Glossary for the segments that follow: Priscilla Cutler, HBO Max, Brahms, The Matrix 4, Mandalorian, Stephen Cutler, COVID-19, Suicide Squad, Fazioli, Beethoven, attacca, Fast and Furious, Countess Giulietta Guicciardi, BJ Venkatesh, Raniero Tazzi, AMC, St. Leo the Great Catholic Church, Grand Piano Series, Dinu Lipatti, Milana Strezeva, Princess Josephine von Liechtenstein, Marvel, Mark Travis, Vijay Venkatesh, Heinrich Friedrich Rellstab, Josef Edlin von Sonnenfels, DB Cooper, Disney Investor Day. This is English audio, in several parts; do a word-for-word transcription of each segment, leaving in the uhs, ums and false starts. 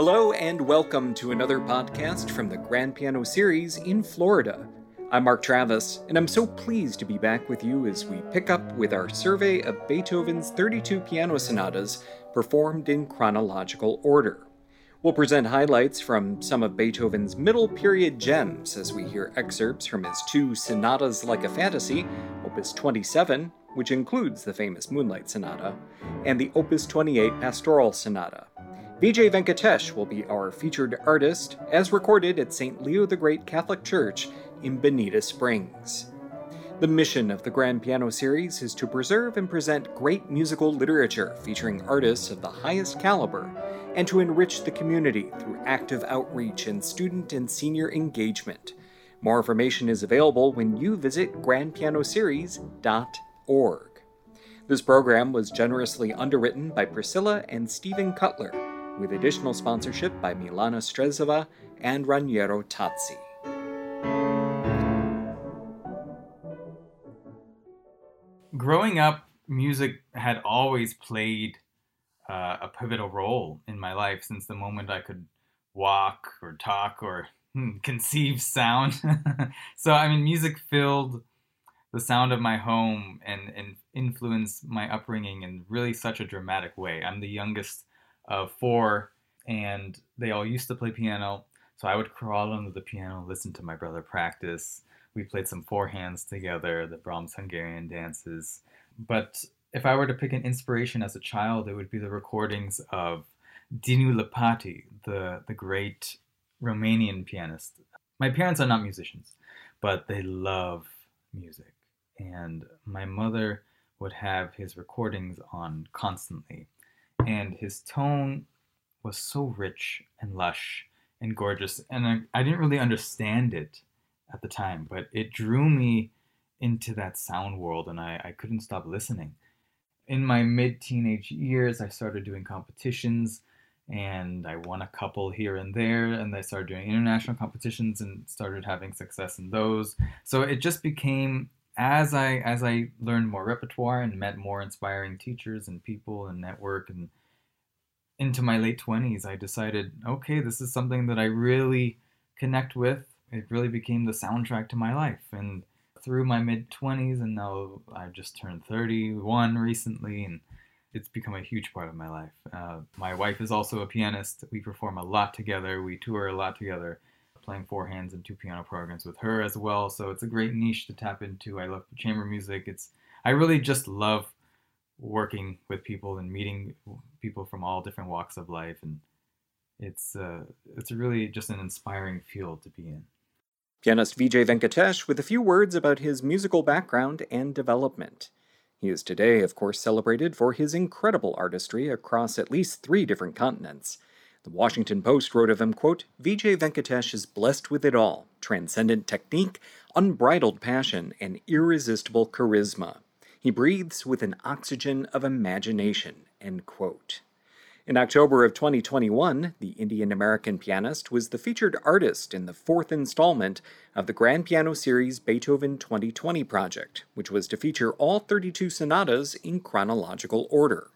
Hello and welcome to another podcast from the Grand Piano Series in Florida. I'm Mark Travis, and I'm so pleased to be back with you as we pick up with our survey of Beethoven's thirty-two piano sonatas performed in chronological order. We'll present highlights from some of Beethoven's middle period gems as we hear excerpts from his two Sonatas Like a Fantasy, Opus twenty-seven, which includes the famous Moonlight Sonata, and the Opus twenty-eight Pastoral Sonata. B J Venkatesh will be our featured artist, as recorded at Saint Leo the Great Catholic Church in Bonita Springs. The mission of the Grand Piano Series is to preserve and present great musical literature featuring artists of the highest caliber, and to enrich the community through active outreach and student and senior engagement. More information is available when you visit grand piano series dot org. This program was generously underwritten by Priscilla and Stephen Cutler, with additional sponsorship by Milana Strezeva and Raniero Tazzi. Growing up, music had always played uh, a pivotal role in my life since the moment I could walk or talk or hmm, conceive sound. So, I mean, music filled the sound of my home and, and influenced my upbringing in really such a dramatic way. I'm the youngest of four, and they all used to play piano, so I would crawl under the piano, listen to my brother practice. We played some forehands together, the Brahms Hungarian dances. But if I were to pick an inspiration as a child, it would be the recordings of Dinu Lipatti, the, the great Romanian pianist. My parents are not musicians, but they love music. And my mother would have his recordings on constantly. And his tone was so rich and lush and gorgeous. And I, I didn't really understand it at the time, but it drew me into that sound world, and I, I couldn't stop listening. In my mid-teenage years, I started doing competitions, and I won a couple here and there, and I started doing international competitions and started having success in those. So it just became, as I as I learned more repertoire and met more inspiring teachers and people and network, and into my late twenties, I decided, okay, this is something that I really connect with. It really became the soundtrack to my life. And through my mid-twenties, and now I've just turned thirty-one recently, and it's become a huge part of my life. Uh, my wife is also a pianist. We perform a lot together. We tour a lot together, playing four hands and two piano programs with her as well. So it's a great niche to tap into. I love chamber music. It's I really just love working with people and meeting people from all different walks of life. And it's, uh, it's really just an inspiring field to be in. Pianist Vijay Venkatesh with a few words about his musical background and development. He is today, of course, celebrated for his incredible artistry across at least three different continents. The Washington Post wrote of him, quote, "Vijay Venkatesh is blessed with it all, transcendent technique, unbridled passion, and irresistible charisma. He breathes with an oxygen of imagination," end quote. In October of twenty twenty-one, the Indian-American pianist was the featured artist in the fourth installment of the Grand Piano Series Beethoven twenty twenty project, which was to feature all thirty-two sonatas in chronological order.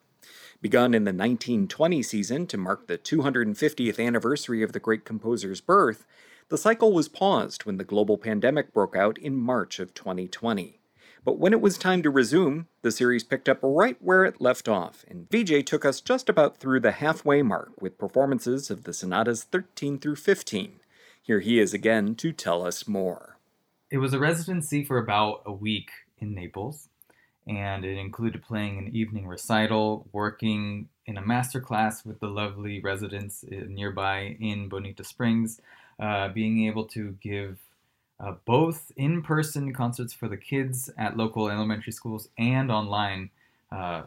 Begun in the nineteen twenty season to mark the two hundred fiftieth anniversary of the great composer's birth, the cycle was paused when the global pandemic broke out in March of twenty twenty. But when it was time to resume, the series picked up right where it left off, and Vijay took us just about through the halfway mark with performances of the sonatas thirteen through fifteen. Here he is again to tell us more. It was a residency for about a week in Naples, and it included playing an evening recital, working in a master class with the lovely residents nearby in Bonita Springs, uh, being able to give Uh, both in-person concerts for the kids at local elementary schools and online. Uh,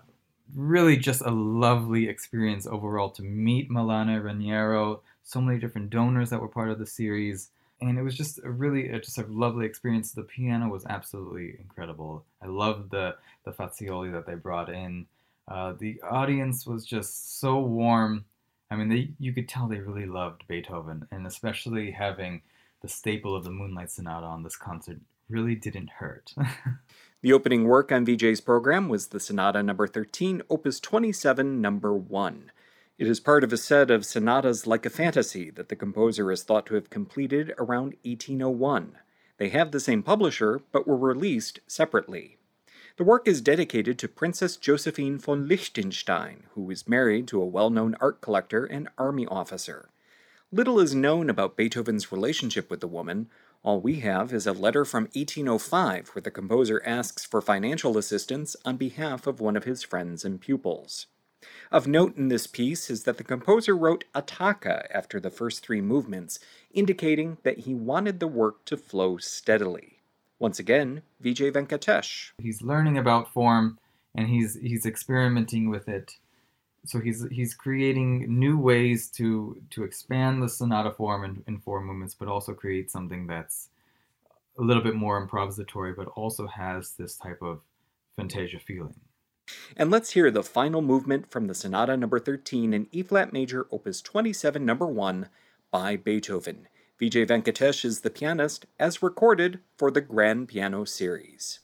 really just a lovely experience overall to meet Milana, Raniero, so many different donors that were part of the series. And it was just a really uh, just a lovely experience. The piano was absolutely incredible. I loved the, the Fazioli that they brought in. Uh, the audience was just so warm. I mean, they, you could tell they really loved Beethoven, and especially having the staple of the Moonlight Sonata on this concert really didn't hurt. The opening work on Vijay's program was the Sonata number thirteen, Opus twenty-seven, number one. It is part of a set of sonatas like a fantasy that the composer is thought to have completed around eighteen oh one. They have the same publisher, but were released separately. The work is dedicated to Princess Josephine von Liechtenstein, who was married to a well-known art collector and army officer. Little is known about Beethoven's relationship with the woman. All we have is a letter from eighteen oh five where the composer asks for financial assistance on behalf of one of his friends and pupils. Of note in this piece is that the composer wrote attacca after the first three movements, indicating that he wanted the work to flow steadily. Once again, Vijay Venkatesh. He's learning about form, and he's he's experimenting with it. So he's he's creating new ways to to expand the sonata form in, in four movements, but also create something that's a little bit more improvisatory, but also has this type of fantasia feeling. And let's hear the final movement from the Sonata Number thirteen in E-flat Major, Opus twenty-seven, Number one, by Beethoven. Vijay Venkatesh is the pianist, as recorded for the Grand Piano Series.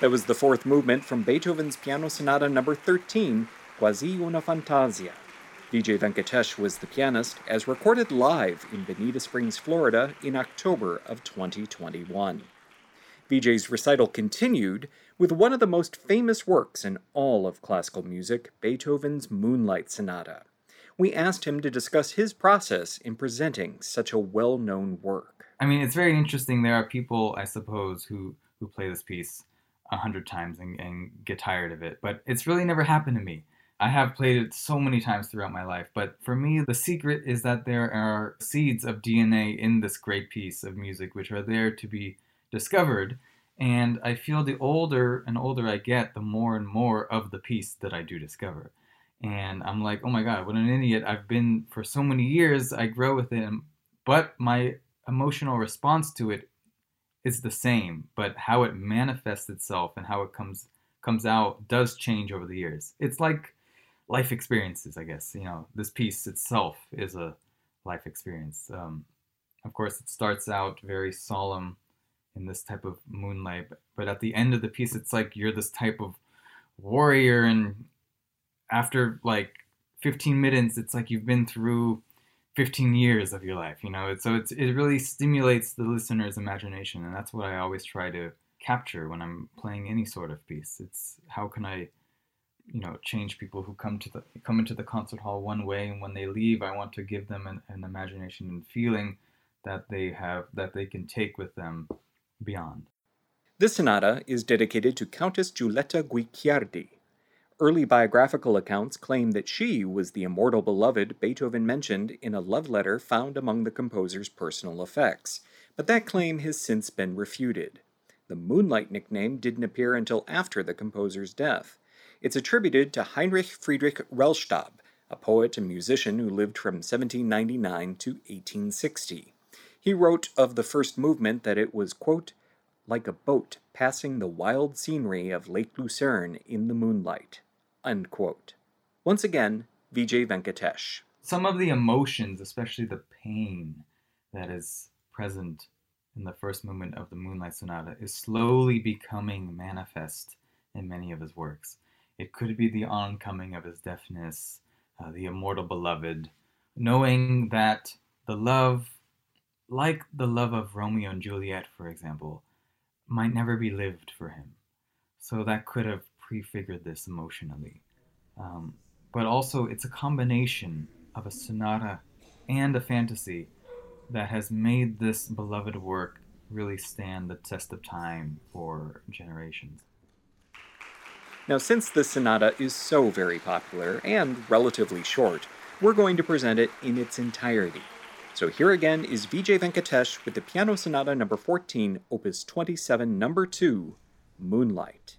That was the fourth movement from Beethoven's Piano Sonata number thirteen, Quasi una Fantasia. B J Venkatesh was the pianist, as recorded live in Bonita Springs, Florida, in October of twenty twenty-one. B J's recital continued with one of the most famous works in all of classical music, Beethoven's Moonlight Sonata. We asked him to discuss his process in presenting such a well-known work. I mean, it's very interesting. There are people, I suppose, who, who play this piece a hundred times and, and get tired of it, but it's really never happened to me. I have played it so many times throughout my life, but for me, the secret is that there are seeds of D N A in this great piece of music, which are there to be discovered, and I feel the older and older I get, the more and more of the piece that I do discover. And I'm like, oh my God, what an idiot I've been for so many years. I grow with it, but my emotional response to it is the same, but how it manifests itself and how it comes comes out does change over the years. It's like life experiences, I guess. You know, this piece itself is a life experience. Um, of course, it starts out very solemn in this type of moonlight, but at the end of the piece, it's like you're this type of warrior, and after like fifteen minutes, it's like you've been through fifteen years of your life, you know? It's, so it's, it really stimulates the listener's imagination, and that's what I always try to capture when I'm playing any sort of piece. It's how can I, you know, change people who come to the come into the concert hall one way, and when they leave, I want to give them an, an imagination and feeling that they have, that they can take with them beyond. This sonata is dedicated to Countess Giulietta Guicciardi. Early biographical accounts claim that she was the immortal beloved Beethoven mentioned in a love letter found among the composer's personal effects, but that claim has since been refuted. The Moonlight nickname didn't appear until after the composer's death. It's attributed to Heinrich Friedrich Rellstab, a poet and musician who lived from seventeen ninety-nine to eighteen sixty. He wrote of the first movement that it was, quote, like a boat passing the wild scenery of Lake Lucerne in the moonlight, unquote. Once again, Vijay Venkatesh. Some of the emotions, especially the pain that is present in the first movement of the Moonlight Sonata, is slowly becoming manifest in many of his works. It could be the oncoming of his deafness, uh, the immortal beloved, knowing that the love, like the love of Romeo and Juliet, for example, might never be lived for him. So that could have prefigured this emotionally. Um, but also it's a combination of a sonata and a fantasy that has made this beloved work really stand the test of time for generations. Now, since this sonata is so very popular and relatively short, we're going to present it in its entirety. So here again is Vijay Venkatesh with the Piano Sonata number fourteen, opus twenty-seven, number two, Moonlight.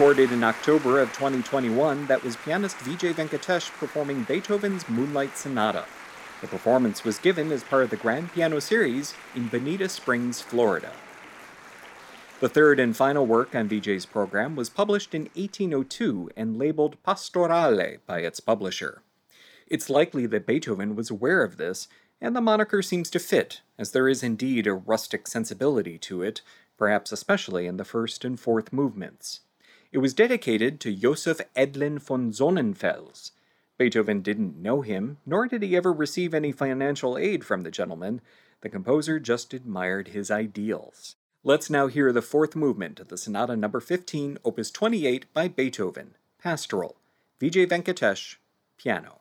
Recorded in October of twenty twenty-one, that was pianist Vijay Venkatesh performing Beethoven's Moonlight Sonata. The performance was given as part of the Grand Piano Series in Bonita Springs, Florida. The third and final work on Vijay's program was published in eighteen oh two and labeled Pastorale by its publisher. It's likely that Beethoven was aware of this, and the moniker seems to fit, as there is indeed a rustic sensibility to it, perhaps especially in the first and fourth movements. It was dedicated to Josef Edlin von Sonnenfels. Beethoven didn't know him, nor did he ever receive any financial aid from the gentleman. The composer just admired his ideals. Let's now hear the fourth movement of the Sonata number fifteen, opus twenty-eight, by Beethoven, Pastoral, Vijay Venkatesh, piano.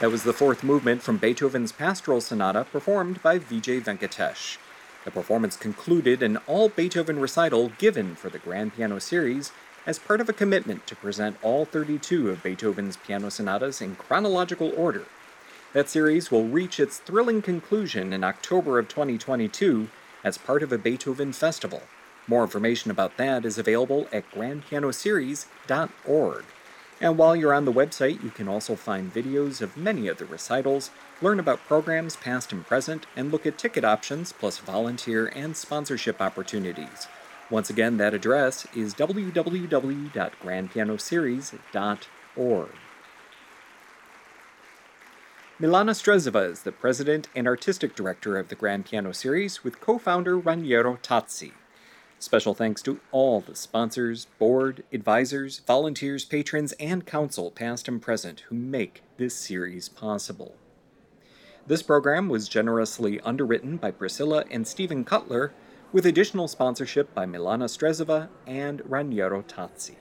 That was the fourth movement from Beethoven's Pastoral Sonata, performed by Vijay Venkatesh. The performance concluded an all-Beethoven recital given for the Grand Piano Series as part of a commitment to present all thirty-two of Beethoven's piano sonatas in chronological order. That series will reach its thrilling conclusion in October of twenty twenty-two as part of a Beethoven festival. More information about that is available at grand piano series dot org. And while you're on the website, you can also find videos of many of the recitals, learn about programs past and present, and look at ticket options, plus volunteer and sponsorship opportunities. Once again, that address is w w w dot grand piano series dot org. Milana Strezeva is the president and artistic director of the Grand Piano Series with co-founder Raniero Tazzi. Special thanks to all the sponsors, board, advisors, volunteers, patrons, and council past and present who make this series possible. This program was generously underwritten by Priscilla and Stephen Cutler, with additional sponsorship by Milana Strezeva and Raniero Tazzi.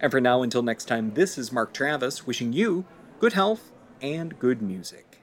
And for now, until next time, this is Mark Travis wishing you good health and good music.